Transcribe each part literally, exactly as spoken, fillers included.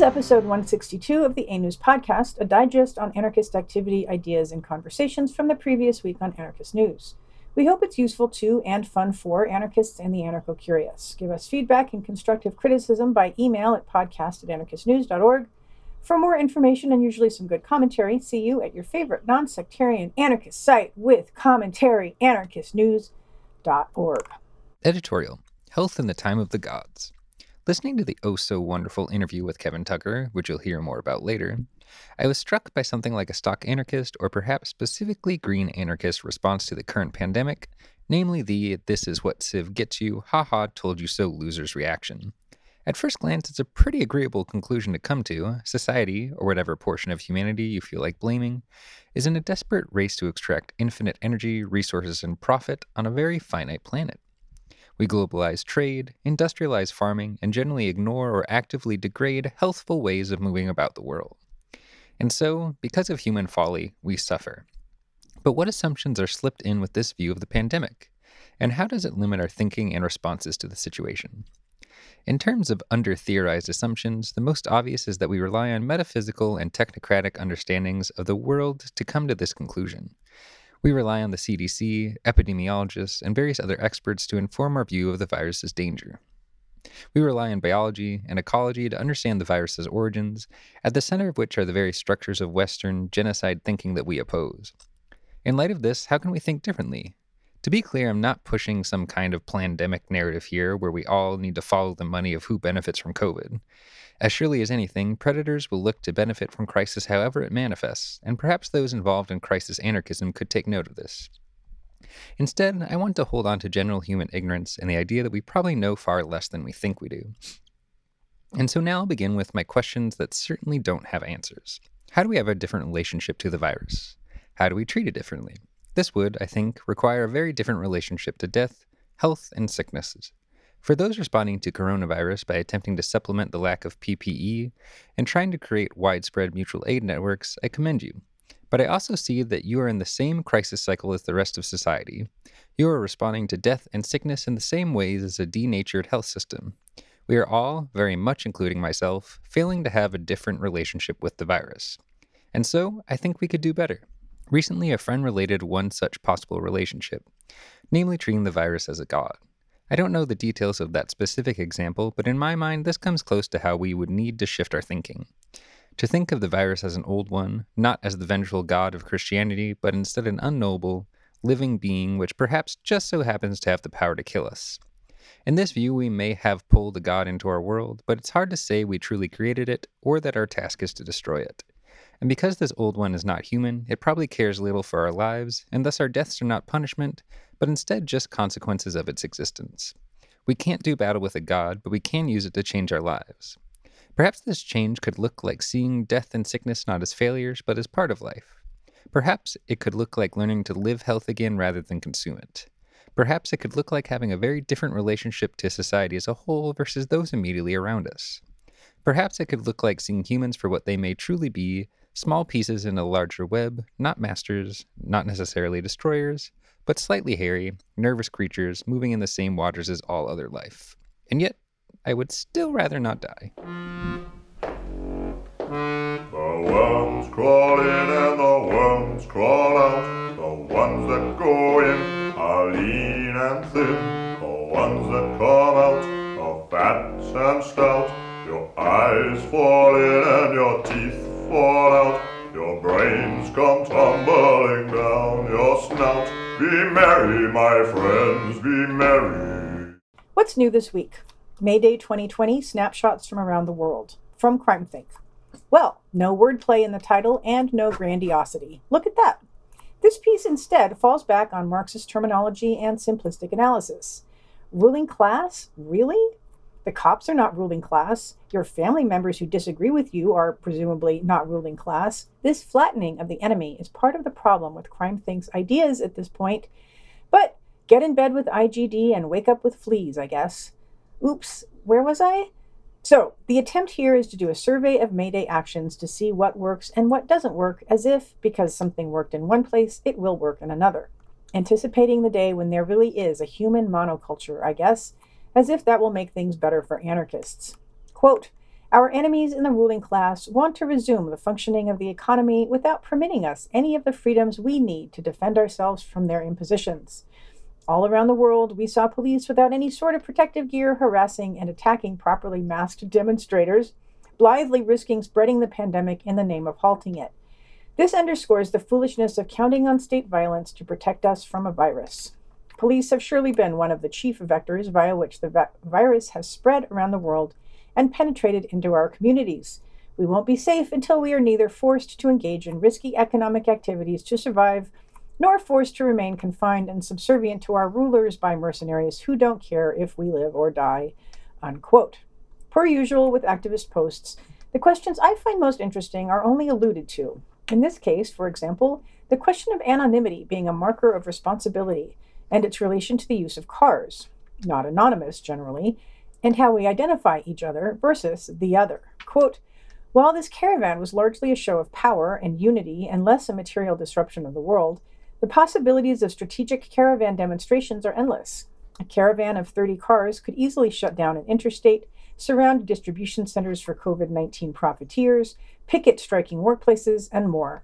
is episode one sixty-two of the A-News podcast, a digest on anarchist activity, ideas, and conversations from the previous week on Anarchist News. We hope it's useful to and fun for anarchists and the anarcho-curious. Give us feedback and constructive criticism by email at podcast at anarchist news dot org. For more information and usually some good commentary, see you at your favorite non-sectarian anarchist site with commentary, anarchist news dot org. Editorial, Health in the Time of the Gods. Listening to the oh-so-wonderful interview with Kevin Tucker, which you'll hear more about later, I was struck by something like a stock anarchist, or perhaps specifically green anarchist, response to the current pandemic, namely the "this is what Civ gets you, haha, told you so" losers reaction. At first glance, it's a pretty agreeable conclusion to come to. Society, or whatever portion of humanity you feel like blaming, is in a desperate race to extract infinite energy, resources, and profit on a very finite planet. We globalize trade, industrialize farming, and generally ignore or actively degrade healthful ways of moving about the world. And so, because of human folly, we suffer. But what assumptions are slipped in with this view of the pandemic? And how does it limit our thinking and responses to the situation? In terms of under-theorized assumptions, the most obvious is that we rely on metaphysical and technocratic understandings of the world to come to this conclusion. We rely on the C D C, epidemiologists, and various other experts to inform our view of the virus's danger. We rely on biology and ecology to understand the virus's origins, at the center of which are the very structures of Western genocide thinking that we oppose. In light of this, how can we think differently? To be clear, I'm not pushing some kind of plandemic narrative here where we all need to follow the money of who benefits from COVID. As surely as anything, predators will look to benefit from crisis however it manifests, and perhaps those involved in crisis anarchism could take note of this. Instead, I want to hold on to general human ignorance and the idea that we probably know far less than we think we do. And so now I'll begin with my questions that certainly don't have answers. How do we have a different relationship to the virus? How do we treat it differently? This would, I think, require a very different relationship to death, health, and sicknesses. For those responding to coronavirus by attempting to supplement the lack of P P E and trying to create widespread mutual aid networks, I commend you. But I also see that you are in the same crisis cycle as the rest of society. You are responding to death and sickness in the same ways as a denatured health system. We are all, very much including myself, failing to have a different relationship with the virus. And so, I think we could do better. Recently, a friend related one such possible relationship, namely treating the virus as a god. I don't know the details of that specific example, but in my mind, this comes close to how we would need to shift our thinking. To think of the virus as an old one, not as the vengeful god of Christianity, but instead an unknowable, living being which perhaps just so happens to have the power to kill us. In this view, we may have pulled a god into our world, but it's hard to say we truly created it or that our task is to destroy it. And because this old one is not human, it probably cares little for our lives, and thus our deaths are not punishment, but instead just consequences of its existence. We can't do battle with a god, but we can use it to change our lives. Perhaps this change could look like seeing death and sickness not as failures, but as part of life. Perhaps it could look like learning to live health again rather than consume it. Perhaps it could look like having a very different relationship to society as a whole versus those immediately around us. Perhaps it could look like seeing humans for what they may truly be, small pieces in a larger web, not masters, not necessarily destroyers, but slightly hairy, nervous creatures moving in the same waters as all other life. And yet, I would still rather not die. The worms crawl in and the worms crawl out. The ones that go in are lean and thin. The ones that come out are fat and stout. Your eyes fall in and your teeth fall out, your brains come tumbling down your snout. Be merry, my friends, be merry. What's new this week? May Day twenty twenty, snapshots from around the world. From CrimethInc. Well, no wordplay in the title and no grandiosity. Look at that. This piece instead falls back on Marxist terminology and simplistic analysis. Ruling class? Really? The cops are not ruling class. Your family members who disagree with you are presumably not ruling class. This flattening of the enemy is part of the problem with CrimethInc's ideas at this point. But get in bed with I G D and wake up with fleas, I guess. Oops, where was I? So the attempt here is to do a survey of May Day actions to see what works and what doesn't work, as if, because something worked in one place, it will work in another. Anticipating the day when there really is a human monoculture, I guess, as if that will make things better for anarchists. Quote, Our enemies in the ruling class want to resume the functioning of the economy without permitting us any of the freedoms we need to defend ourselves from their impositions. All around the world, we saw police without any sort of protective gear harassing and attacking properly masked demonstrators, blithely risking spreading the pandemic in the name of halting it. This underscores the foolishness of counting on state violence to protect us from a virus. Police have surely been one of the chief vectors via which the virus has spread around the world and penetrated into our communities. We won't be safe until we are neither forced to engage in risky economic activities to survive, nor forced to remain confined and subservient to our rulers by mercenaries who don't care if we live or die, unquote. Per usual with activist posts, the questions I find most interesting are only alluded to. In this case, for example, the question of anonymity being a marker of responsibility and its relation to the use of cars, not anonymous generally, and how we identify each other versus the other. Quote, while this caravan was largely a show of power and unity and less a material disruption of the world, the possibilities of strategic caravan demonstrations are endless. A caravan of thirty cars could easily shut down an interstate, surround distribution centers for COVID nineteen profiteers, picket striking workplaces, and more.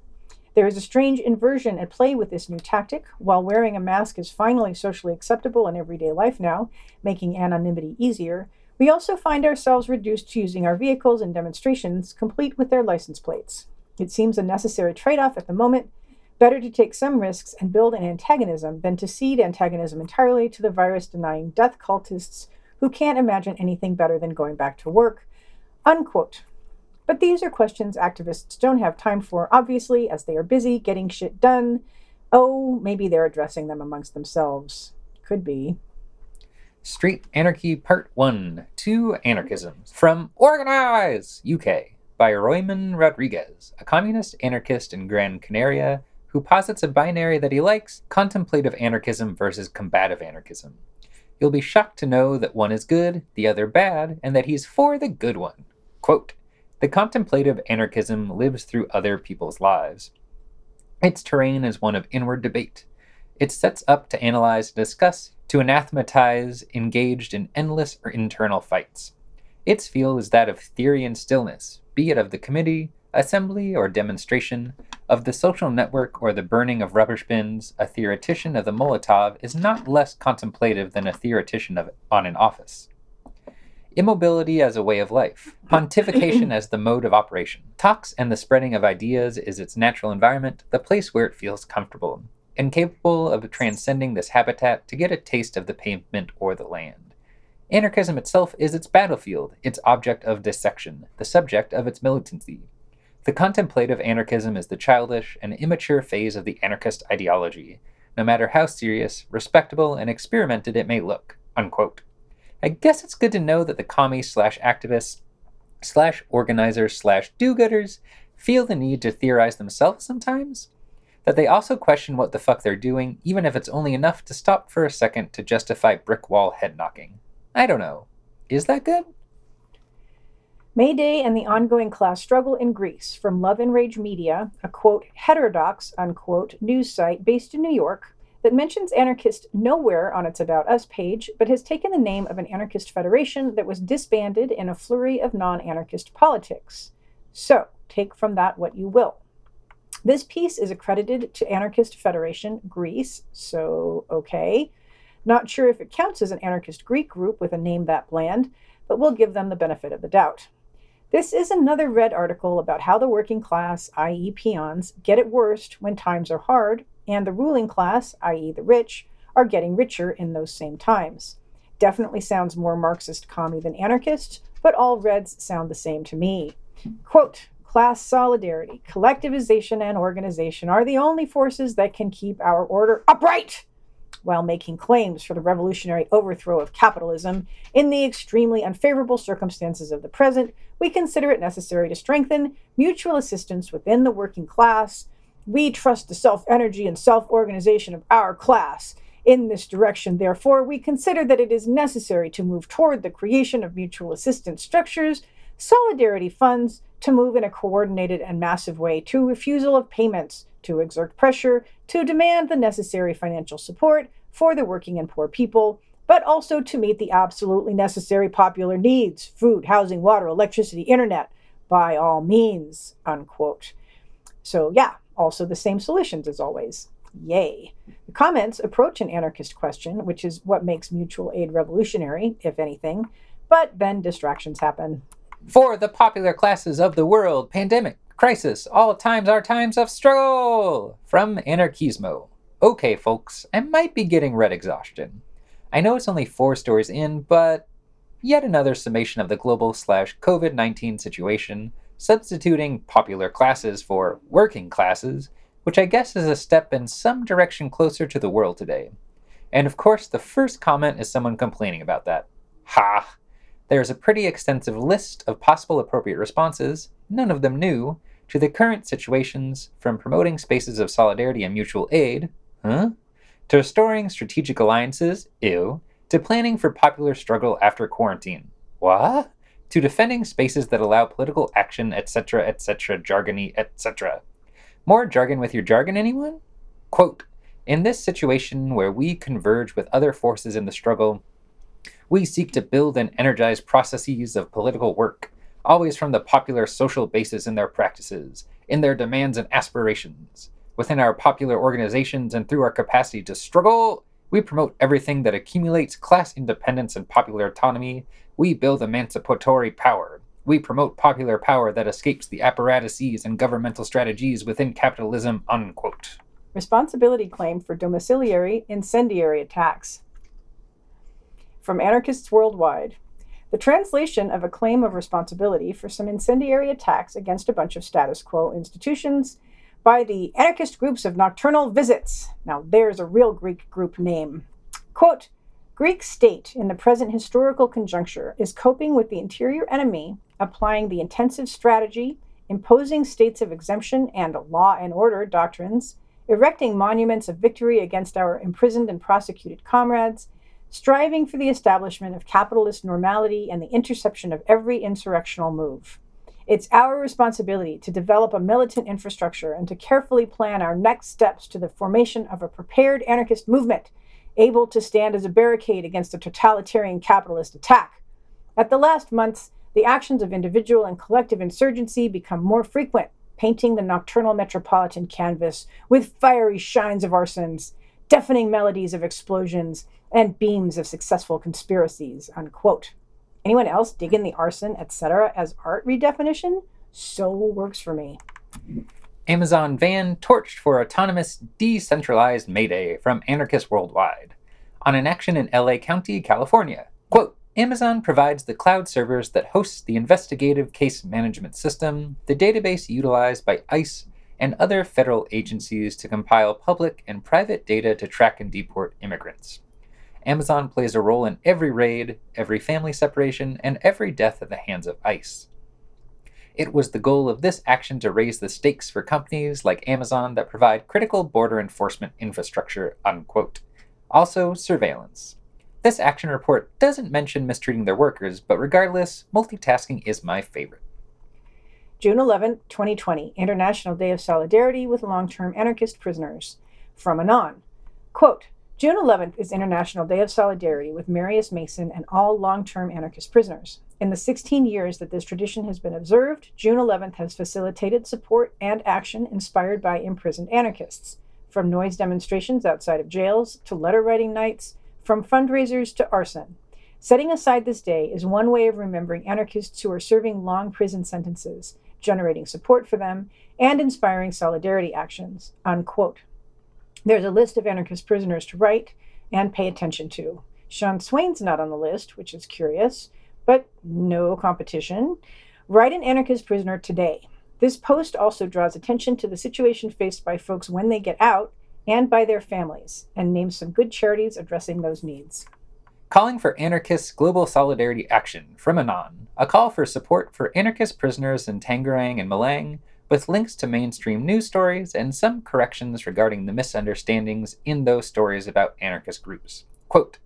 There is a strange inversion at play with this new tactic. While wearing a mask is finally socially acceptable in everyday life now, making anonymity easier, we also find ourselves reduced to using our vehicles in demonstrations, complete with their license plates. It seems a necessary trade-off at the moment. Better to take some risks and build an antagonism than to cede antagonism entirely to the virus-denying death cultists who can't imagine anything better than going back to work, unquote. But these are questions activists don't have time for, obviously, as they are busy getting shit done. Oh, maybe they're addressing them amongst themselves. Could be. Street Anarchy Part one, Two Anarchisms, from Organize, U K, by Royman Rodriguez, a communist anarchist in Gran Canaria who posits a binary that he likes, contemplative anarchism versus combative anarchism. You'll be shocked to know that one is good, the other bad, and that he's for the good one. Quote, the contemplative anarchism lives through other people's lives. Its terrain is one of inward debate. It sets up to analyze, discuss, to anathematize, engaged in endless or internal fights. Its field is that of theory and stillness, be it of the committee, assembly, or demonstration, of the social network or the burning of rubbish bins. A theoretician of the Molotov is not less contemplative than a theoretician of, on an office. Immobility as a way of life, pontification as the mode of operation. Talks and the spreading of ideas is its natural environment, the place where it feels comfortable, incapable of transcending this habitat to get a taste of the pavement or the land. Anarchism itself is its battlefield, its object of dissection, the subject of its militancy. The contemplative anarchism is the childish and immature phase of the anarchist ideology, no matter how serious, respectable, and experimented it may look, unquote. I guess it's good to know that the commie slash activists slash organizers slash do-gooders feel the need to theorize themselves sometimes, that they also question what the fuck they're doing, even if it's only enough to stop for a second to justify brick wall head knocking. I don't know. Is that good? May Day and the Ongoing Class Struggle in Greece, from Love and Rage Media, a quote, heterodox, unquote, news site based in New York, that mentions anarchist nowhere on its About Us page, but has taken the name of an anarchist federation that was disbanded in a flurry of non-anarchist politics. So, take from that what you will. This piece is accredited to Anarchist Federation Greece, so okay. Not sure if it counts as an anarchist Greek group with a name that bland, but we'll give them the benefit of the doubt. This is another Red article about how the working class, that is peons, get it worst when times are hard, and the ruling class, that is the rich, are getting richer in those same times. Definitely sounds more Marxist commie than anarchist, but all Reds sound the same to me. Quote, class solidarity, collectivization, and organization are the only forces that can keep our order upright, while making claims for the revolutionary overthrow of capitalism. In the extremely unfavorable circumstances of the present, we consider it necessary to strengthen mutual assistance within the working class. We trust the self-energy and self-organization of our class. In this direction, therefore, we consider that it is necessary to move toward the creation of mutual assistance structures, solidarity funds, to move in a coordinated and massive way to refusal of payments, to exert pressure, to demand the necessary financial support for the working and poor people, but also to meet the absolutely necessary popular needs, food, housing, water, electricity, internet, by all means, unquote. So yeah, also the same solutions as always. Yay. The comments approach an anarchist question, which is what makes mutual aid revolutionary, if anything, but then distractions happen. For the popular classes of the world, pandemic, crisis, all times are times of struggle, from Anarchismo. Okay, folks, I might be getting red exhaustion. I know it's only four stories in, but yet another summation of the global slash COVID nineteen situation, substituting popular classes for working classes, which I guess is a step in some direction closer to the world today. And of course, the first comment is someone complaining about that. Ha! There's a pretty extensive list of possible appropriate responses, none of them new, to the current situations, from promoting spaces of solidarity and mutual aid, huh? to restoring strategic alliances, ew, to planning for popular struggle after quarantine, what? to defending spaces that allow political action, et cetera, et cetera, jargony, et cetera. More jargon with your jargon, anyone? Quote, in this situation where we converge with other forces in the struggle, we seek to build and energize processes of political work, always from the popular social basis in their practices, in their demands and aspirations. Within our popular organizations and through our capacity to struggle, we promote everything that accumulates class independence and popular autonomy. We build emancipatory power. We promote popular power that escapes the apparatuses and governmental strategies within capitalism, unquote. Responsibility claimed for domiciliary incendiary attacks. From Anarchists Worldwide. The translation of a claim of responsibility for some incendiary attacks against a bunch of status quo institutions by the anarchist groups of Nocturnal Visits. Now there's a real Greek group name. Quote, Greek state in the present historical conjuncture is coping with the interior enemy, applying the intensive strategy, imposing states of exemption and law and order doctrines, erecting monuments of victory against our imprisoned and prosecuted comrades, striving for the establishment of capitalist normality and the interception of every insurrectional move. It's our responsibility to develop a militant infrastructure and to carefully plan our next steps to the formation of a prepared anarchist movement, able to stand as a barricade against a totalitarian capitalist attack. At the last months, the actions of individual and collective insurgency become more frequent, painting the nocturnal metropolitan canvas with fiery shines of arsons, deafening melodies of explosions, and beams of successful conspiracies, unquote. Anyone else digging the arson, et cetera as art redefinition? So works for me. Amazon van torched for autonomous, decentralized Mayday, from Anarchists Worldwide. On an action in L A County, California, quote, Amazon provides the cloud servers that hosts the investigative case management system, the database utilized by ICE and other federal agencies to compile public and private data to track and deport immigrants. Amazon plays a role in every raid, every family separation, and every death at the hands of ICE. It was the goal of this action to raise the stakes for companies like Amazon that provide critical border enforcement infrastructure, unquote. Also, surveillance. This action report doesn't mention mistreating their workers, but regardless, multitasking is my favorite. June eleventh, twenty twenty, International Day of Solidarity with Long-Term Anarchist Prisoners. From Anon. Quote, June eleventh is International Day of Solidarity with Marius Mason and all long-term anarchist prisoners. In the sixteen years that this tradition has been observed, June eleventh has facilitated support and action inspired by imprisoned anarchists, from noise demonstrations outside of jails to letter-writing nights, from fundraisers to arson. Setting aside this day is one way of remembering anarchists who are serving long prison sentences, generating support for them, and inspiring solidarity actions, unquote. There's a list of anarchist prisoners to write and pay attention to. Sean Swain's not on the list, which is curious, but no competition. Write an anarchist prisoner today. This post also draws attention to the situation faced by folks when they get out and by their families, and names some good charities addressing those needs. Calling for Anarchists Global Solidarity Action, from Anon, a call for support for anarchist prisoners in Tangerang and Malang, with links to mainstream news stories and some corrections regarding the misunderstandings in those stories about anarchist groups. Quote,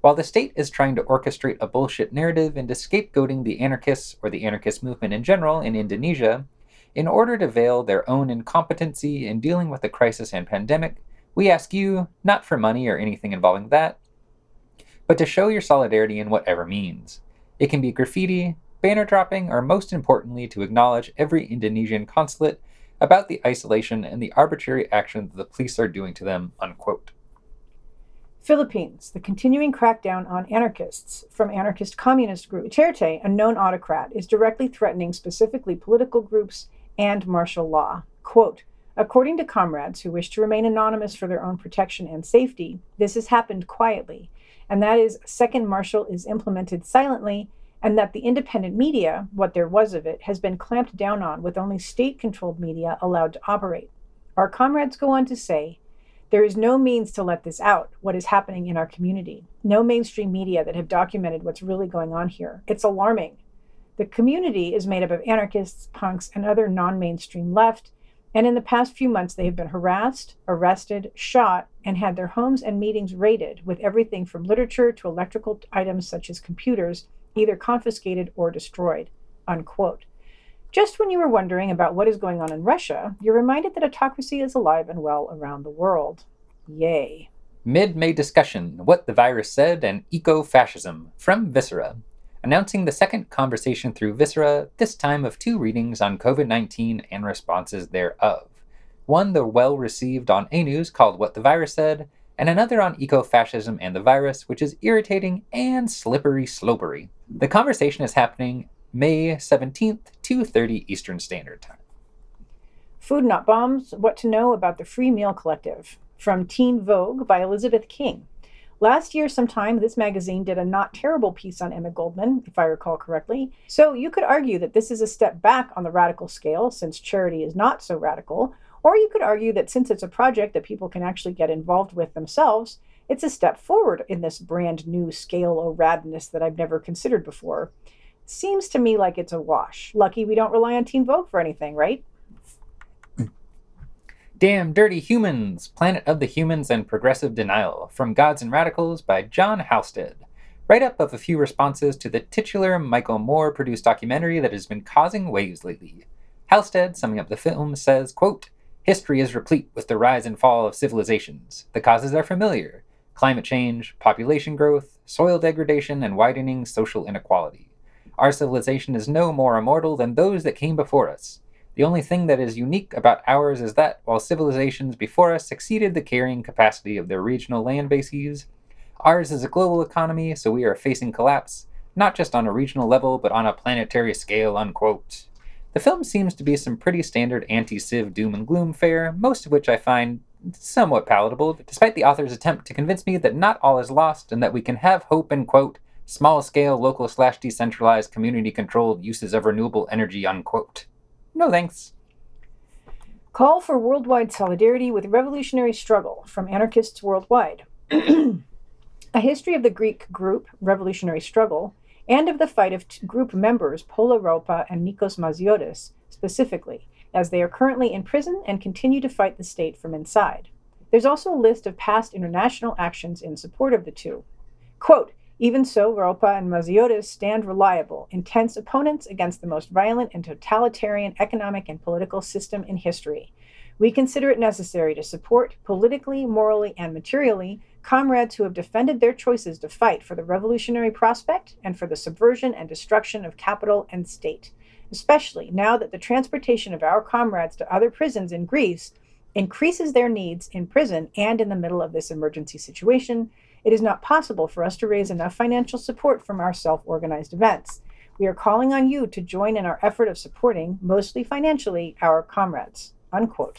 while the state is trying to orchestrate a bullshit narrative into scapegoating the anarchists or the anarchist movement in general in Indonesia, in order to veil their own incompetency in dealing with the crisis and pandemic, we ask you, not for money or anything involving that, but to show your solidarity in whatever means. It can be graffiti, banner dropping, or most importantly, to acknowledge every Indonesian consulate about the isolation and the arbitrary action that the police are doing to them, unquote. Philippines, the continuing crackdown on anarchists from anarchist communist group. Duterte, a known autocrat, is directly threatening specifically political groups and martial law. Quote, according to comrades who wish to remain anonymous for their own protection and safety, this has happened quietly, and that is, second martial is implemented silently, and that the independent media, what there was of it, has been clamped down on with only state-controlled media allowed to operate. Our comrades go on to say, there is no means to let this out, what is happening in our community. No mainstream media that have documented what's really going on here. It's alarming. The community is made up of anarchists, punks, and other non-mainstream left, and in the past few months they have been harassed, arrested, shot, and had their homes and meetings raided with everything from literature to electrical items such as computers, either confiscated or destroyed, unquote. Just when you were wondering about what is going on in Russia, you're reminded that autocracy is alive and well around the world. Yay. Mid-May discussion, What the Virus Said and Eco-Fascism, from Viscera, announcing the second conversation through Viscera, this time of two readings on covid nineteen and responses thereof. One, the well-received on A-News, called What the Virus Said, and another on eco-fascism and the virus, which is irritating and slippery-slopery. The conversation is happening May seventeenth, two thirty Eastern Standard Time. Food Not Bombs, What to Know About the Free Meal Collective, from Teen Vogue by Elizabeth King. Last year sometime, this magazine did a not terrible piece on Emma Goldman, if I recall correctly, so you could argue that this is a step back on the radical scale, since charity is not so radical, or you could argue that since it's a project that people can actually get involved with themselves, it's a step forward in this brand new scale of radness that I've never considered before. Seems to me like it's a wash. Lucky we don't rely on Teen Vogue for anything, right? Damn Dirty Humans, Planet of the Humans and Progressive Denial, from Gods and Radicals by John Halstead. Write-up of a few responses to the titular Michael Moore-produced documentary that has been causing waves lately. Halstead, summing up the film, says, quote, history is replete with the rise and fall of civilizations. The causes are familiar. Climate change, population growth, soil degradation, and widening social inequality. Our civilization is no more immortal than those that came before us. The only thing that is unique about ours is that, while civilizations before us exceeded the carrying capacity of their regional land bases, ours is a global economy, so we are facing collapse, not just on a regional level, but on a planetary scale, unquote. The film seems to be some pretty standard anti-civ doom and gloom fare, most of which I find somewhat palatable, despite the author's attempt to convince me that not all is lost and that we can have hope and, quote, small-scale, local slash decentralized, community-controlled uses of renewable energy, unquote. No thanks. Call for Worldwide Solidarity with Revolutionary Struggle, from Anarchists Worldwide. A history of the Greek group, Revolutionary Struggle, and of the fight of t- group members Pola Roupa and Nikos Maziotis, specifically, as they are currently in prison and continue to fight the state from inside. There's also a list of past international actions in support of the two. Quote, even so, Roupa and Maziotis stand reliable, intense opponents against the most violent and totalitarian economic and political system in history. We consider it necessary to support, politically, morally, and materially, comrades who have defended their choices to fight for the revolutionary prospect and for the subversion and destruction of capital and state, especially now that the transportation of our comrades to other prisons in Greece increases their needs in prison and in the middle of this emergency situation. It is not possible for us to raise enough financial support from our self-organized events. We are calling on you to join in our effort of supporting, mostly financially, our comrades, unquote.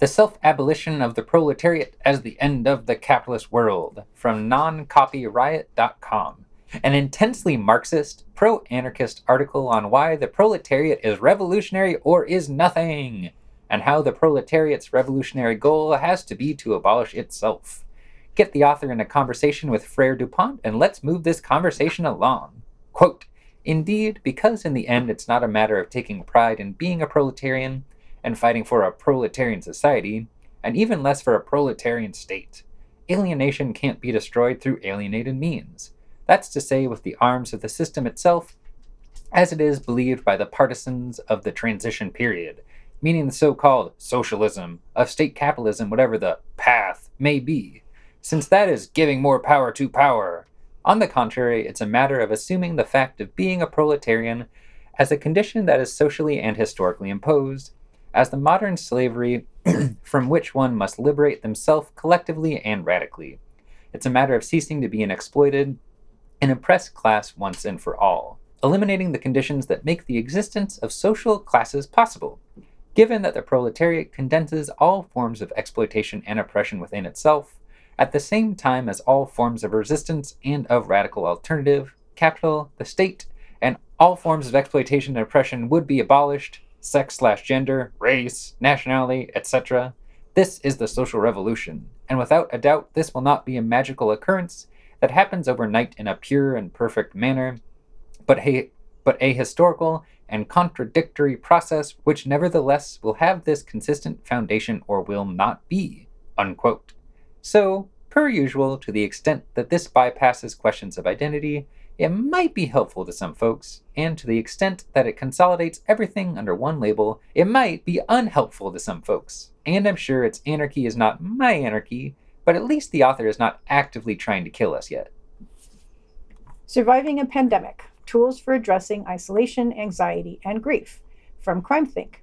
The Self-Abolition of the Proletariat as the End of the Capitalist World, from non copyright dot com. An intensely Marxist, pro-anarchist article on why the proletariat is revolutionary or is nothing, and how the proletariat's revolutionary goal has to be to abolish itself. Get the author in a conversation with Frère Dupont, and let's move this conversation along. Quote, indeed, because in the end it's not a matter of taking pride in being a proletarian and fighting for a proletarian society, and even less for a proletarian state. Alienation can't be destroyed through alienated means. That's to say, with the arms of the system itself, as it is believed by the partisans of the transition period, meaning the so-called socialism of state capitalism, whatever the path may be. Since that is giving more power to power, On the contrary, it's a matter of assuming the fact of being a proletarian as a condition that is socially and historically imposed, as the modern slavery from which one must liberate themselves collectively and radically. It's a matter of ceasing to be an exploited and oppressed class once and for all, eliminating the conditions that make the existence of social classes possible. Given that the proletariat condenses all forms of exploitation and oppression within itself, at the same time as all forms of resistance and of radical alternative, capital, the state, and all forms of exploitation and oppression would be abolished, sex slash gender, race, nationality, et cetera. This is the social revolution, and without a doubt this will not be a magical occurrence that happens overnight in a pure and perfect manner, but a, but a historical and contradictory process which nevertheless will have this consistent foundation or will not be, unquote. So, per usual, to the extent that this bypasses questions of identity, it might be helpful to some folks, and to the extent that it consolidates everything under one label, it might be unhelpful to some folks. And I'm sure its anarchy is not my anarchy, but at least the author is not actively trying to kill us yet. Surviving a Pandemic: Tools for Addressing Isolation, Anxiety, and Grief, from CrimethInc.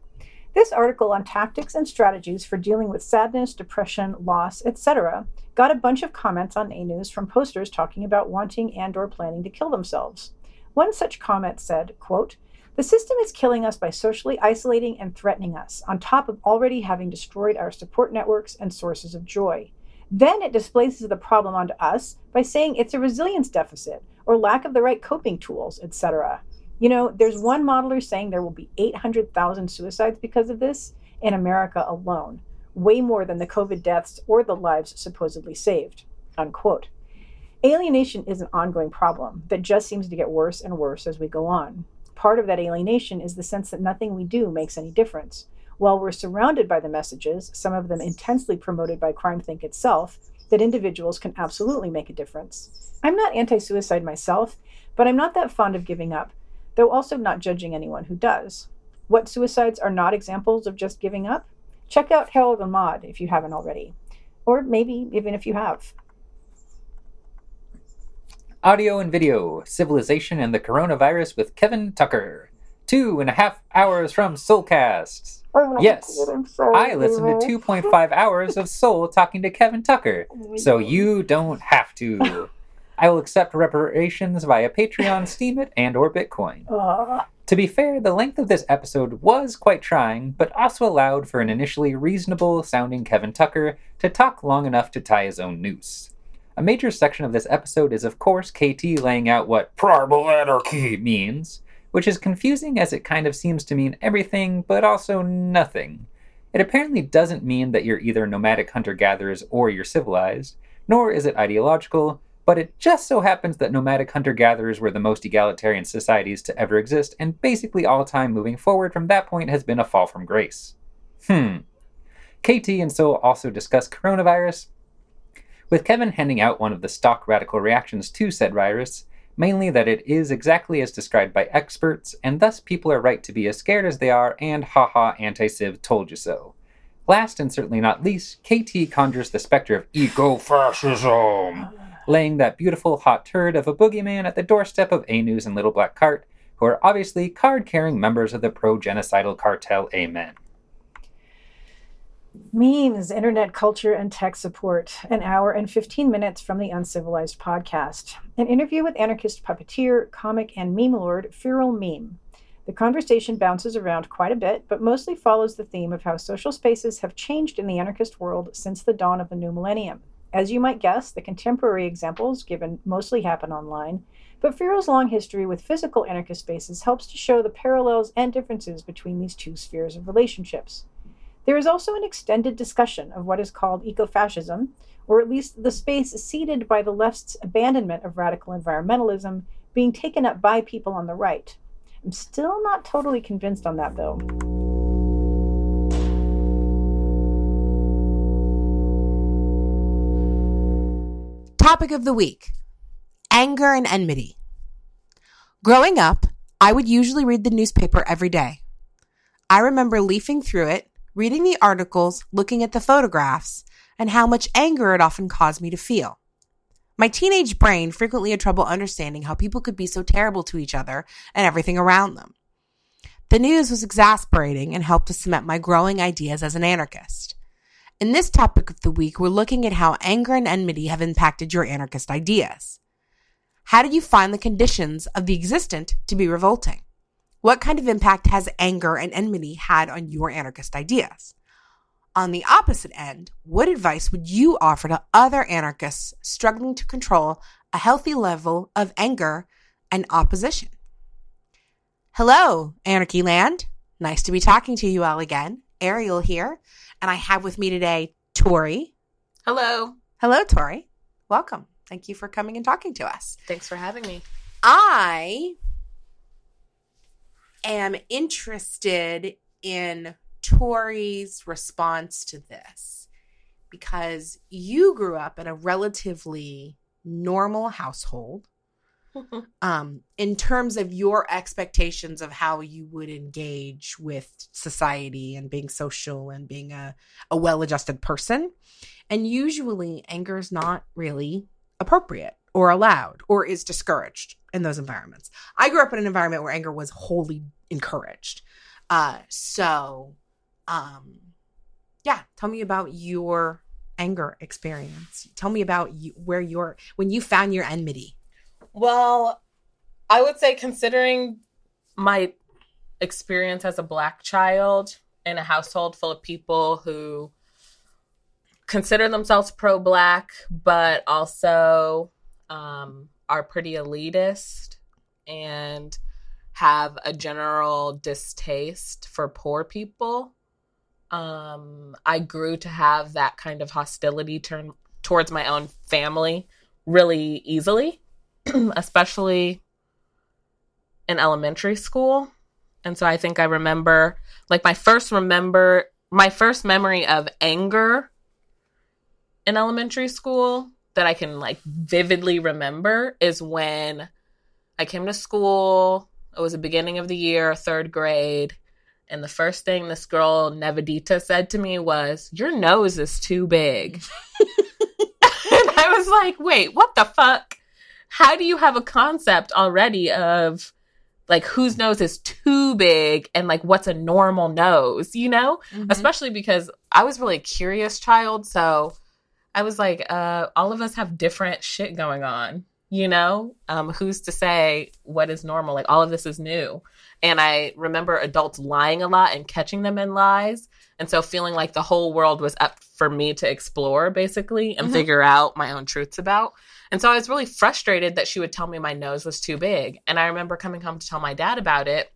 This article on tactics and strategies for dealing with sadness, depression, loss, et cetera got a bunch of comments on A News from posters talking about wanting and or planning to kill themselves. One such comment said, quote, "The system is killing us by socially isolating and threatening us, on top of already having destroyed our support networks and sources of joy. Then it displaces the problem onto us by saying it's a resilience deficit or lack of the right coping tools, et cetera" You know, there's one modeler saying there will be eight hundred thousand suicides because of this in America alone, way more than the COVID deaths or the lives supposedly saved, unquote. Alienation is an ongoing problem that just seems to get worse and worse as we go on. Part of that alienation is the sense that nothing we do makes any difference. While we're surrounded by the messages, some of them intensely promoted by CrimethInc itself, that individuals can absolutely make a difference. I'm not anti-suicide myself, but I'm not that fond of giving up, though also not judging anyone who does. What suicides are not examples of just giving up? Check out Harold and Maude if you haven't already, or maybe even if you have. Audio and Video, Civilization and the Coronavirus with Kevin Tucker. Two and a half hours from SoulCast. Oh, yes, sorry, I listened anyway. to two point five hours of Soul talking to Kevin Tucker, so you don't have to. I will accept reparations via Patreon, Steam it, and or Bitcoin. Uh. To be fair, the length of this episode was quite trying, but also allowed for an initially reasonable-sounding Kevin Tucker to talk long enough to tie his own noose. A major section of this episode is, of course, K T laying out what primal anarchy means, which is confusing as it kind of seems to mean everything, but also nothing. It apparently doesn't mean that you're either nomadic hunter-gatherers or you're civilized, nor is it ideological, but it just so happens that nomadic hunter-gatherers were the most egalitarian societies to ever exist, and basically all time moving forward from that point has been a fall from grace. Hmm. K T and Soul also discuss coronavirus, with Kevin handing out one of the stock radical reactions to said virus, mainly that it is exactly as described by experts, and thus people are right to be as scared as they are, and haha, anti-civ told you so. Last and certainly not least, K T conjures the specter of eco-fascism, laying that beautiful hot turd of a boogeyman at the doorstep of A News and Little Black Cart, who are obviously card-carrying members of the pro-genocidal cartel. Amen. Memes, Internet Culture, and Tech Support, an hour and fifteen minutes from the Uncivilized podcast. An interview with anarchist puppeteer, comic, and meme lord Feral Meme. The conversation bounces around quite a bit, but mostly follows the theme of how social spaces have changed in the anarchist world since the dawn of the new millennium. As you might guess, the contemporary examples given mostly happen online, but Feral's long history with physical anarchist spaces helps to show the parallels and differences between these two spheres of relationships. There is also an extended discussion of what is called ecofascism, or at least the space ceded by the left's abandonment of radical environmentalism being taken up by people on the right. I'm still not totally convinced on that, though. Topic of the week: anger and enmity. Growing up, I would usually read the newspaper every day. I remember leafing through it, reading the articles, looking at the photographs, and how much anger it often caused me to feel. My teenage brain frequently had trouble understanding how people could be so terrible to each other and everything around them. The news was exasperating and helped to cement my growing ideas as an anarchist. In this topic of the week, we're looking at how anger and enmity have impacted your anarchist ideas. How did you find the conditions of the existent to be revolting? What kind of impact has anger and enmity had on your anarchist ideas? On the opposite end, what advice would you offer to other anarchists struggling to control a healthy level of anger and opposition? Hello, Anarchy Land. Nice to be talking to you all again. Ariel here, and I have with me today Tori. Hello. Hello, Tori. Welcome. Thank you for coming and talking to us. Thanks for having me. I am interested in Tori's response to this because you grew up in a relatively normal household um, in terms of your expectations of how you would engage with society and being social and being a, a well-adjusted person. And usually anger is not really appropriate or allowed or is discouraged in those environments. I grew up in an environment where anger was wholly encouraged. Uh, so... Um, yeah, tell me about your anger experience. Tell me about you, where your when you found your enmity. Well, I would say considering my experience as a Black child in a household full of people who consider themselves pro-Black, but also um, are pretty elitist and have a general distaste for poor people. Um, I grew to have that kind of hostility turn towards my own family really easily, especially in elementary school. And so I think I remember, like my first remember, my first memory of anger in elementary school that I can like vividly remember is when I came to school. It was the beginning of the year, third grade. And the first thing this girl, Nevedita, said to me was, your nose is too big. And I was like, wait, what the fuck? How do you have a concept already of, like, whose nose is too big and, like, what's a normal nose, you know? Mm-hmm. Especially because I was really a curious child, so I was like, uh, all of us have different shit going on, you know? Um, who's to say what is normal? Like, all of this is new. And I remember adults lying a lot and catching them in lies. And so feeling like the whole world was up for me to explore, basically, and mm-hmm. figure out my own truths about. And so I was really frustrated that she would tell me my nose was too big. And I remember coming home to tell my dad about it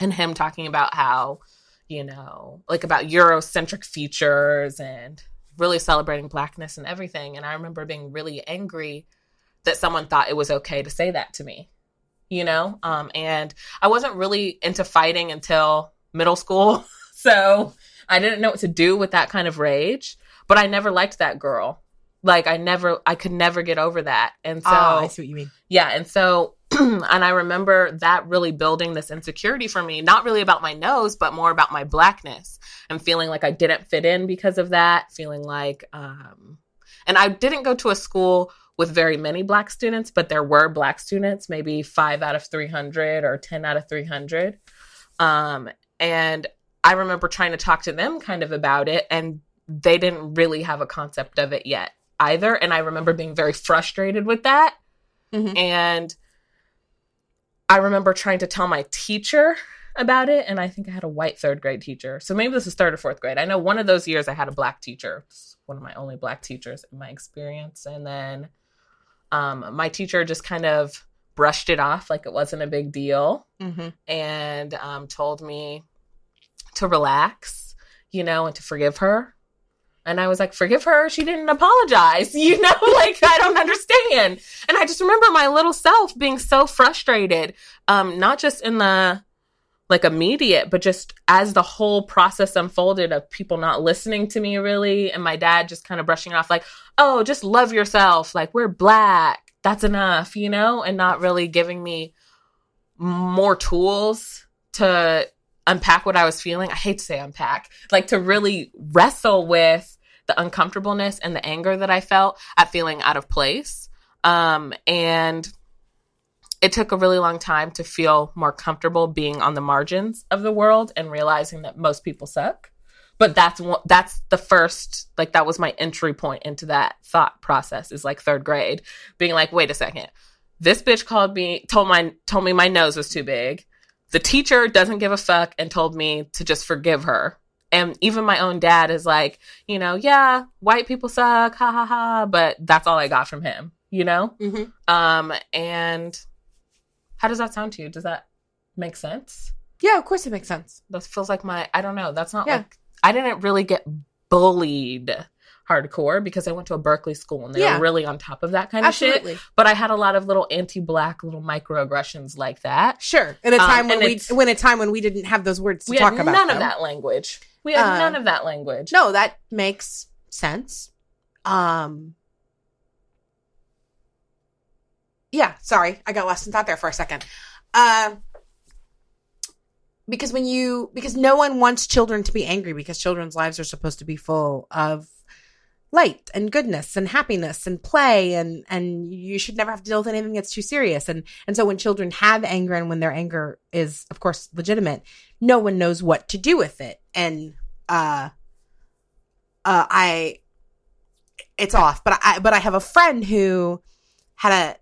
and him talking about how, you know, like about Eurocentric features and really celebrating Blackness and everything. And I remember being really angry that someone thought it was okay to say that to me. You know, um, and I wasn't really into fighting until middle school. So I didn't know what to do with that kind of rage, but I never liked that girl. Like I never, I could never get over that. And so oh, I see what you mean. Yeah. And so, and I remember that really building this insecurity for me, not really about my nose, but more about my Blackness and feeling like I didn't fit in because of that, feeling like, um, and I didn't go to a school with very many Black students, but there were Black students, maybe five out of three hundred or ten out of three hundred. Um, and I remember trying to talk to them kind of about it, and they didn't really have a concept of it yet either. And I remember being very frustrated with that. Mm-hmm. And I remember trying to tell my teacher about it, and I think I had a white third grade teacher. So maybe this is third or fourth grade. I know one of those years I had a Black teacher. It's one of my only Black teachers in my experience. And then Um, my teacher just kind of brushed it off like it wasn't a big deal mm-hmm. and um, told me to relax, you know, and to forgive her. And I was like, forgive her? She didn't apologize, you know, like I don't understand. And I just remember my little self being so frustrated, um, not just in the like immediate, but just as the whole process unfolded of people not listening to me really. And my dad just kind of brushing it off like, oh, just love yourself. Like we're Black. That's enough, you know, and not really giving me more tools to unpack what I was feeling. I hate to say unpack, like to really wrestle with the uncomfortableness and the anger that I felt at feeling out of place. Um, and it took a really long time to feel more comfortable being on the margins of the world and realizing that most people suck. But that's that's the first, like, that was my entry point into that thought process, is like third grade, being like, wait a second, this bitch called me, told my told me my nose was too big. The teacher doesn't give a fuck and told me to just forgive her. And even my own dad is like, you know, yeah, white people suck, ha ha ha. But that's all I got from him, you know. Mm-hmm. Um, and how does that sound to you? Does that make sense? Yeah, of course it makes sense. That feels like my, I don't know. That's not yeah. like. I didn't really get bullied hardcore because I went to a Berkeley school and they yeah. were really on top of that kind Absolutely. Of shit. But I had a lot of little anti-black little microaggressions like that. Sure. In a time um, when we when a time when we didn't have those words to talk about. We had none them. Of that language. We had um, none of that language. No, that makes sense. Um Yeah, sorry. I got lost in thought there for a second. Uh Because when you, because no one wants children to be angry, because children's lives are supposed to be full of light and goodness and happiness and play, and, and you should never have to deal with anything that's too serious. And, and so when children have anger, and when their anger is, of course, legitimate, no one knows what to do with it. And, uh, uh, I, it's off, but I, but I have a friend who had a,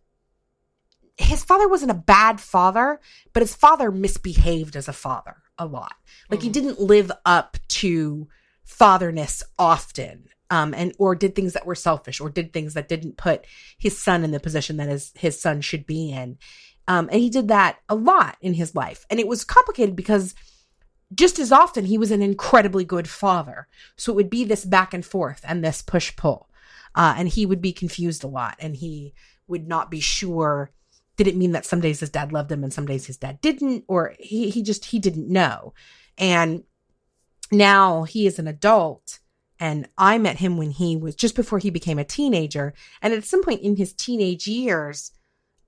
his father wasn't a bad father, but his father misbehaved as a father a lot. Like, mm. he didn't live up to fatherness often, um, and or did things that were selfish, or did things that didn't put his son in the position that his, his son should be in. Um, and he did that a lot in his life. And it was complicated because just as often he was an incredibly good father. So it would be this back and forth and this push-pull. Uh, and he would be confused a lot, and he would not be sure... Did it mean that some days his dad loved him and some days his dad didn't? Or he, he just, he didn't know. And now he is an adult, and I met him when he was, just before he became a teenager. And at some point in his teenage years,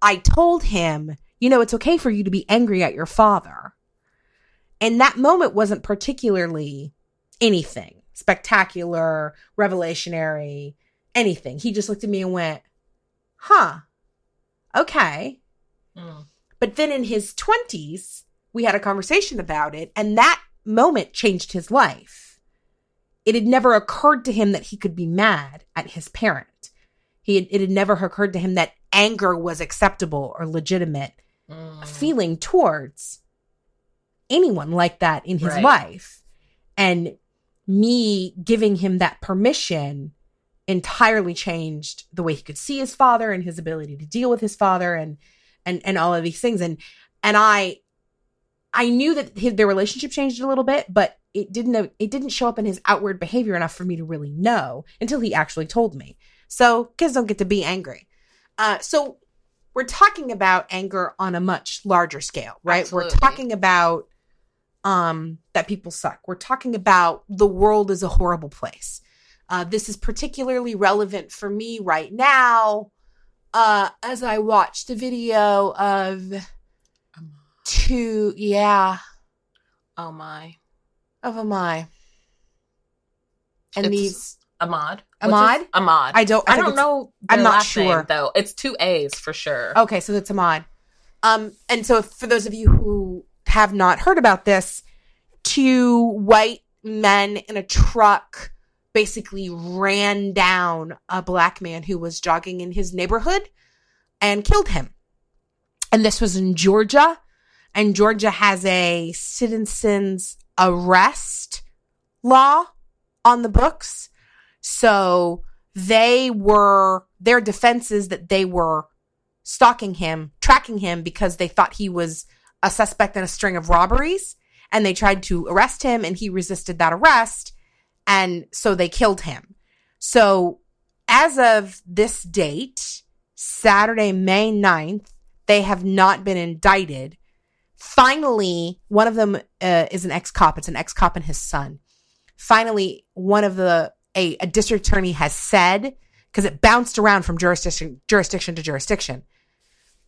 I told him, you know, it's okay for you to be angry at your father. And that moment wasn't particularly anything spectacular, revelationary, anything. He just looked at me and went, huh, okay. Mm. But then in his twenties, we had a conversation about it, and that moment changed his life. It had never occurred to him that he could be mad at his parent. He had, it had never occurred to him that anger was acceptable or legitimate mm. feeling towards anyone like that in his right. life. And me giving him that permission entirely changed the way he could see his father and his ability to deal with his father, and and and all of these things. And and I I knew that his, their relationship changed a little bit, but it didn't it didn't show up in his outward behavior enough for me to really know until he actually told me. So kids don't get to be angry. Uh, so we're talking about anger on a much larger scale, right? Absolutely. We're talking about um, that people suck. We're talking about the world is a horrible place. Uh, this is particularly relevant for me right now uh, as I watch the video of two, yeah. Oh, my. Of Ahmaud. And it's these. Ahmaud? Ahmaud? Ahmaud. I don't, I I don't know. I'm not sure. Name, though. It's two A's for sure. Okay, so that's Ahmaud. Um, and so for those of you who have not heard about this, two white men in a truck basically ran down a black man who was jogging in his neighborhood and killed him. And this was in Georgia. And Georgia has a citizen's arrest law on the books. So they were, their defense is that they were stalking him, tracking him, because they thought he was a suspect in a string of robberies. And they tried to arrest him, and he resisted that arrest. And so they killed him. So as of this date, Saturday, May ninth, they have not been indicted. Finally, one of them uh, is an ex-cop. It's an ex-cop and his son. Finally, one of the, a, a district attorney has said, because it bounced around from jurisdiction, jurisdiction to jurisdiction,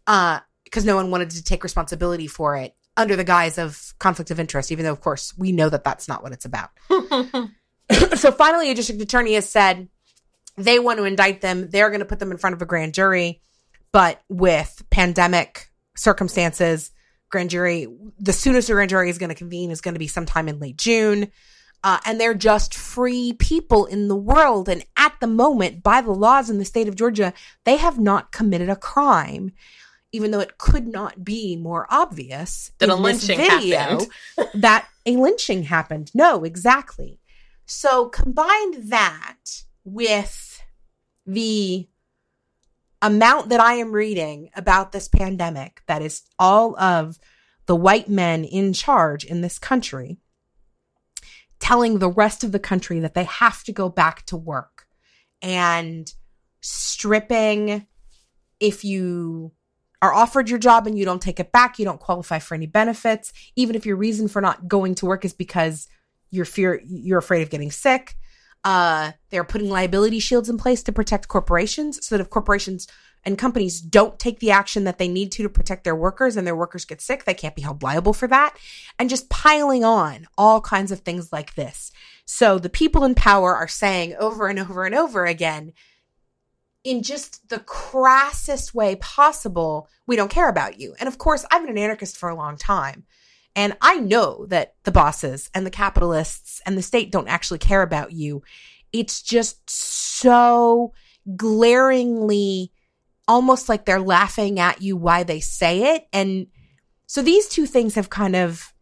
uh, because no one wanted to take responsibility for it under the guise of conflict of interest, even though, of course, we know that that's not what it's about. So finally, a district attorney has said they want to indict them. They're going to put them in front of a grand jury. but with pandemic circumstances, grand jury, the soonest a grand jury is going to convene is going to be sometime in late June. Uh, and they're just free people in the world. And at the moment, by the laws in the state of Georgia, they have not committed a crime, even though it could not be more obvious that a lynching happened. that a lynching happened. No, exactly. So combine that with the amount that I am reading about this pandemic that is all of the white men in charge in this country telling the rest of the country that they have to go back to work and stripping if you are offered your job and you don't take it back, you don't qualify for any benefits, even if your reason for not going to work is because you're fear you're afraid of getting sick. Uh, they're putting liability shields in place to protect corporations so that if corporations and companies don't take the action that they need to to protect their workers and their workers get sick, they can't be held liable for that. And just piling on all kinds of things like this. So the people in power are saying over and over and over again, in just the crassest way possible, we don't care about you. And of course, I've been an anarchist for a long time. And I know that the bosses and the capitalists and the state don't actually care about you. It's just so glaringly almost like they're laughing at you why they say it. And so these two things have kind of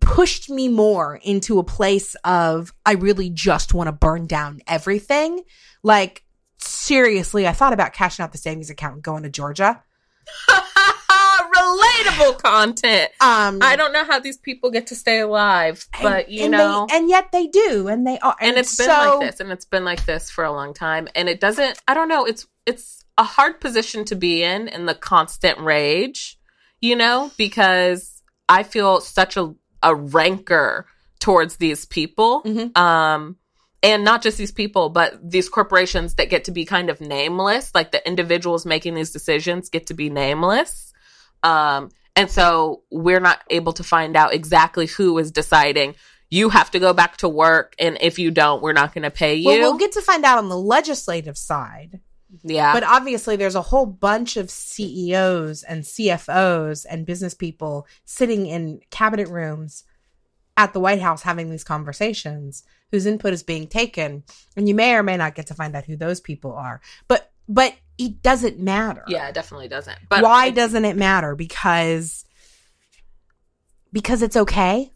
pushed me more into a place of I really just want to burn down everything. Like, seriously, I thought about cashing out the savings account and going to Georgia. Relatable content. Um, I don't know how these people get to stay alive, but and, you and know, they, and yet they do, and they are. And, and it's been so, like this, and it's been like this for a long time. And it doesn't. I don't know. It's it's a hard position to be in, in the constant rage, you know, because I feel such a a rancor towards these people, mm-hmm. um, and not just these people, but these corporations that get to be kind of nameless. Like the individuals making these decisions get to be nameless. Um, and so we're not able to find out exactly who is deciding you have to go back to work. And if you don't, we're not going to pay you. Well, we'll get to find out on the legislative side. Yeah. But obviously there's a whole bunch of C E Os and C F Os and business people sitting in cabinet rooms at the White House having these conversations whose input is being taken. And you may or may not get to find out who those people are. But, but. It doesn't matter. Yeah, it definitely doesn't. But why doesn't it matter? Because because it's okay.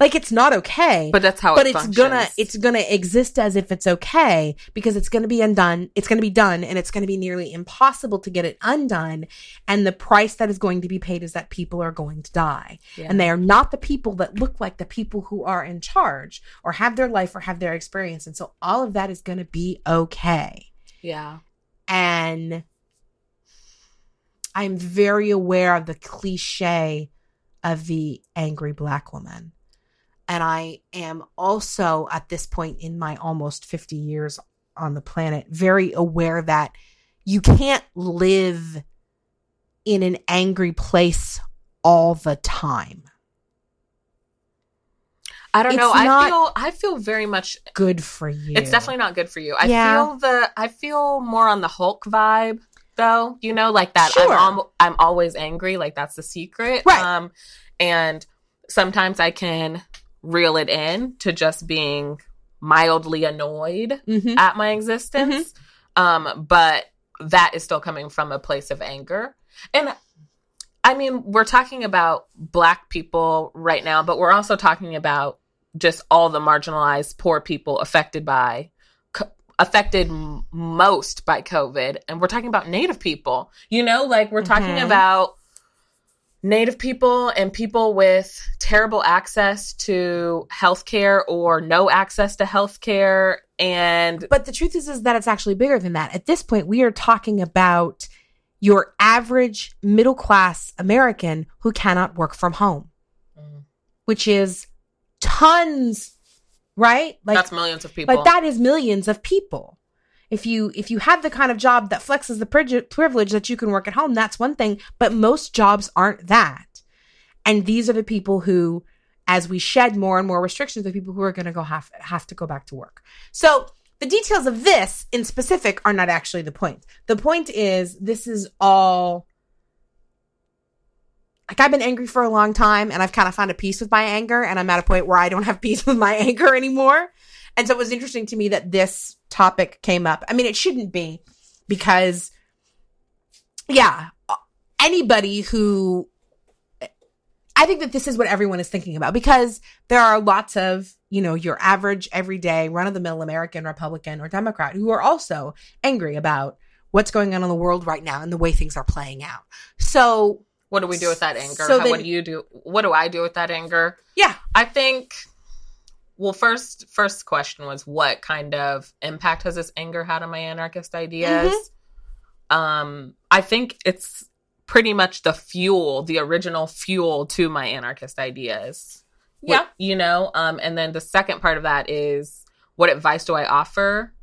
Like, it's not okay. But that's how it functions. But it's gonna it's gonna exist as if it's okay because it's gonna be undone. It's gonna be done, and it's gonna be nearly impossible to get it undone. And the price that is going to be paid is that people are going to die. Yeah. And they are not the people that look like the people who are in charge or have their life or have their experience. And so all of that is gonna be okay. Yeah. And I'm very aware of the cliche of the angry Black woman. And I am also at this point in my almost fifty years on the planet, very aware that you can't live in an angry place all the time. I don't it's know. I feel I feel very much good for you. It's definitely not good for you. I yeah. feel the I feel more on the Hulk vibe though. You know, like that. Sure. I'm al- I'm always angry. Like that's the secret. Right. Um, and sometimes I can reel it in to just being mildly annoyed mm-hmm. at my existence. Mm-hmm. Um, but that is still coming from a place of anger. And I mean, we're talking about Black people right now, but we're also talking about just all the marginalized, poor people affected by, co- affected m- most by COVID. And we're talking about Native people, you know, like we're talking mm-hmm. about Native people and people with terrible access to healthcare or no access to healthcare. And, but the truth is, is that it's actually bigger than that. At this point, we are talking about your average middle-class American who cannot work from home, mm. which is tons, right? Like that's millions of people. Like that is millions of people. If you if you have the kind of job that flexes the pri- privilege that you can work at home, that's one thing. But most jobs aren't that. And these are the people who, as we shed more and more restrictions, the people who are going to go have have to go back to work. So The details of this in specific are not actually the point. The point is this is all... Like, I've been angry for a long time, and I've kind of found a peace with my anger, and I'm at a point where I don't have peace with my anger anymore. And so it was interesting to me that this topic came up. I mean, it shouldn't be, because, yeah, anybody who... I think that this is what everyone is thinking about, because there are lots of, you know, your average, everyday, run-of-the-mill American Republican or Democrat who are also angry about what's going on in the world right now and the way things are playing out. So... What do we do with that anger? So then, what do you do? What do I do with that anger? Yeah. I think, well, first first question was, what kind of impact has this anger had on my anarchist ideas? Mm-hmm. Um, I think it's pretty much the fuel, the original fuel to my anarchist ideas. Yeah. What, you know, um, and then the second part of that is, what advice do I offer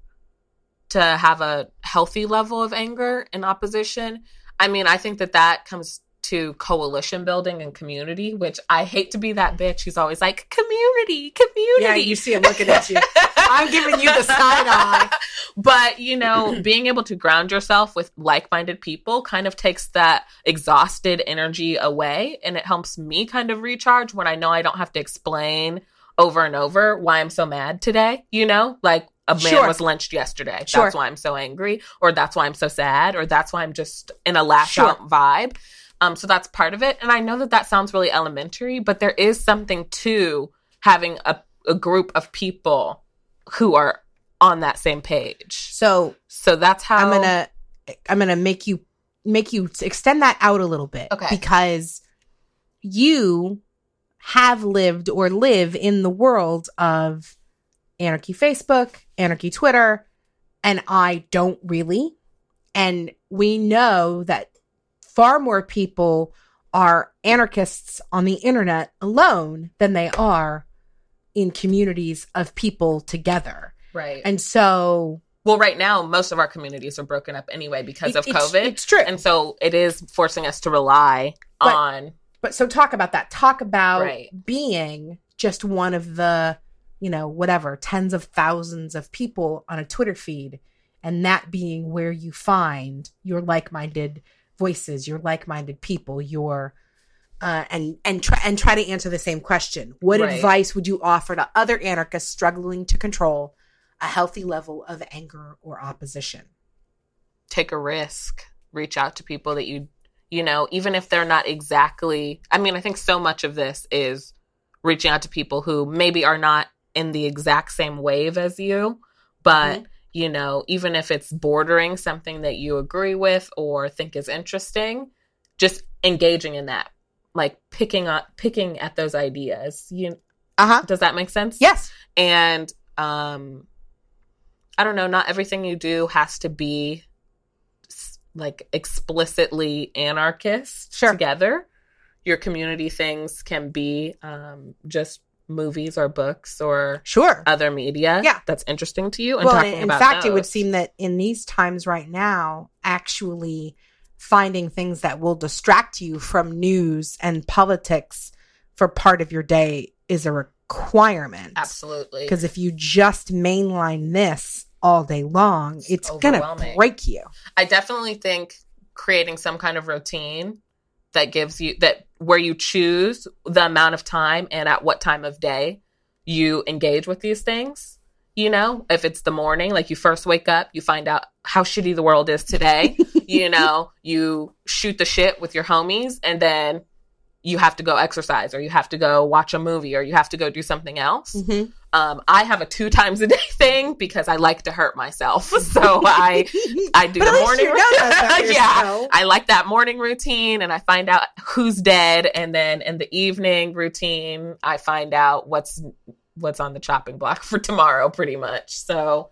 to have a healthy level of anger and opposition? I mean, I think that that comes to coalition building and community, which I hate to be that bitch who's always like, community, community. Yeah, you see him looking at you. I'm giving you the side eye. But, you know, being able to ground yourself with like-minded people kind of takes that exhausted energy away, and it helps me kind of recharge when I know I don't have to explain over and over why I'm so mad today, you know? Like, a man sure. was lynched yesterday. Sure. That's why I'm so angry, or that's why I'm so sad, or that's why I'm just in a lash-out sure. vibe. Um, so that's part of it. And I know that that sounds really elementary, but there is something to having a, a group of people who are on that same page. So so that's how I'm going to I'm going to make you make you extend that out a little bit, okay? Because you have lived or live in the world of Anarchy Facebook, Anarchy Twitter, and I don't really. And we know that far more people are anarchists on the internet alone than they are in communities of people together. Right. And so... Well, right now, most of our communities are broken up anyway because of it's, COVID. It's true. And so it is forcing us to rely but, on... But so talk about that. Talk about right. being just one of the, you know, whatever, tens of thousands of people on a Twitter feed, and that being where you find your like-minded voices, your like-minded people, your uh, and and try and try to answer the same question. What right. advice would you offer to other anarchists struggling to control a healthy level of anger or opposition? Take a risk. Reach out to people that you you know, even if they're not exactly. I mean, I think so much of this is reaching out to people who maybe are not in the exact same wave as you, but. Mm-hmm. You know, even if it's bordering something that you agree with or think is interesting, just engaging in that, like picking up, picking at those ideas. You, uh-huh. Does that make sense? Yes. And um, I don't know, not everything you do has to be like explicitly anarchist sure. together. Your community things can be um, just movies or books or sure. other media yeah. that's interesting to you. And well, talking in, in about fact, those. It would seem that in these times right now, actually finding things that will distract you from news and politics for part of your day is a requirement. Absolutely. Because if you just mainline this all day long, it's, it's going to break you. I definitely think creating some kind of routine that gives you that where you choose the amount of time and at what time of day you engage with these things. You know, if it's the morning, like you first wake up, you find out how shitty the world is today. You know, you shoot the shit with your homies, and then you have to go exercise, or you have to go watch a movie, or you have to go do something else. Mm-hmm. Um, I have a two times a day thing because I like to hurt myself. So I I do the morning routine. Yeah, I like that morning routine, and I find out who's dead. And then in the evening routine, I find out what's what's on the chopping block for tomorrow, pretty much. So,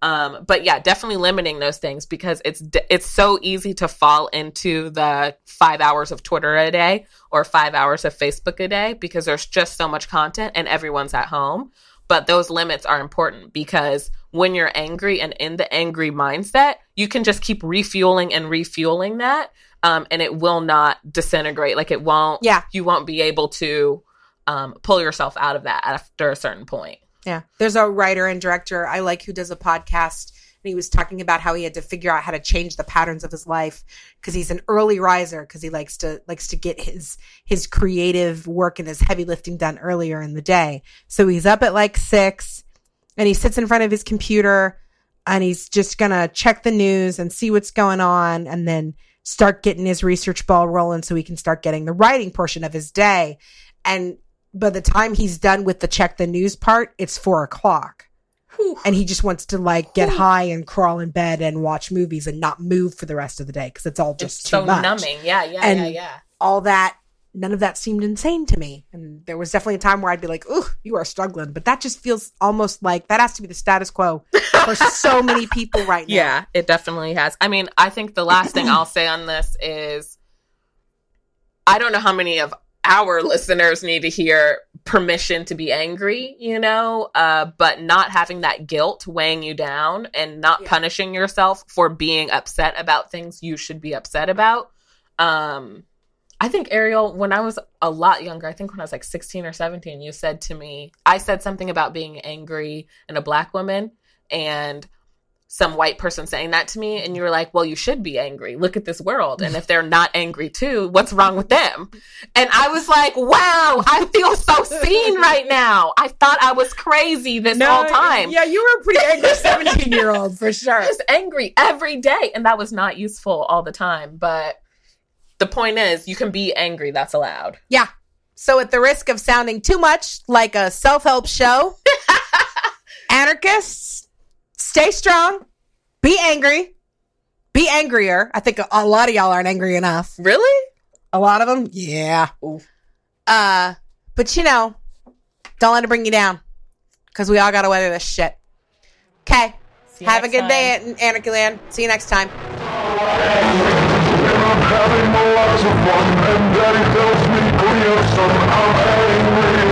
um, but yeah, definitely limiting those things, because it's it's so easy to fall into the five hours of Twitter a day or five hours of Facebook a day, because there's just so much content and everyone's at home. But those limits are important, because when you're angry and in the angry mindset, you can just keep refueling and refueling that, um, and it will not disintegrate. Like it won't, yeah. you won't be able to um, pull yourself out of that after a certain point. Yeah. There's a writer and director I like who does a podcast, and he was talking about how he had to figure out how to change the patterns of his life because he's an early riser, because he likes to likes to get his his creative work and his heavy lifting done earlier in the day. So he's up at like six and he sits in front of his computer and he's just going to check the news and see what's going on and then start getting his research ball rolling so he can start getting the writing portion of his day. And by the time he's done with the check the news part, it's four o'clock. Whew. And he just wants to like get Whew. high and crawl in bed and watch movies and not move for the rest of the day because it's all just it's too so much. numbing. Yeah, yeah, and yeah, yeah. All that, none of that seemed insane to me. And there was definitely a time where I'd be like, "Ooh, you are struggling," but that just feels almost like that has to be the status quo for so many people right now. Yeah, it definitely has. I mean, I think the last thing I'll say on this is, I don't know how many of our listeners need to hear permission to be angry, you know, uh, but not having that guilt weighing you down and not yeah. punishing yourself for being upset about things you should be upset about. Um, I think, Ariel, when I was a lot younger, I think when I was like sixteen or seventeen, you said to me, I said something about being angry and a black woman and some white person saying that to me. And you were like, well, you should be angry. Look at this world. And if they're not angry too, what's wrong with them? And I was like, wow, I feel so seen right now. I thought I was crazy this no, whole time. Yeah, you were a pretty angry seventeen-year-old for sure. Just angry every day. And that was not useful all the time. But the point is, you can be angry. That's allowed. Yeah. So at the risk of sounding too much like a self-help show, anarchists, stay strong, be angry, be angrier. I think a lot of y'all aren't angry enough. Really? A lot of them? Yeah. Ooh. Uh, but, you know, don't let it bring you down because we all got to weather this shit. Okay. Have a good time. Day in Anarchy Land. See you next time. Having my lots of fun, and Daddy tells me we have some. I'm angry.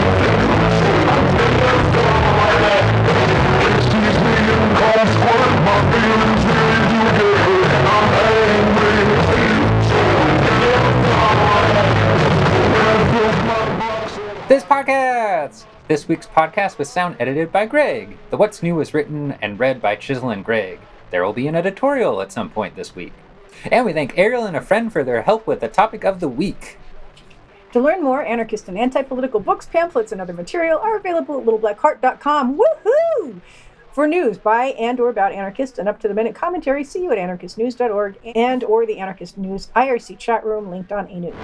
I'm in the dark of my head. He sees me and calls for it. My feelings really do get hurt. I'm angry. I'm in the dark of my head. This podcast. This week's podcast was sound edited by Greg. The What's New was written and read by Chisel and Greg. There will be an editorial at some point this week. And we thank Ariel and a friend for their help with the topic of the week. To learn more, anarchist and anti-political books, pamphlets, and other material are available at little black cart dot com. Woohoo! For news by and or about anarchists and up-to-the-minute commentary, see you at anarchist news dot org and or the Anarchist News I R C chat room linked on eNews.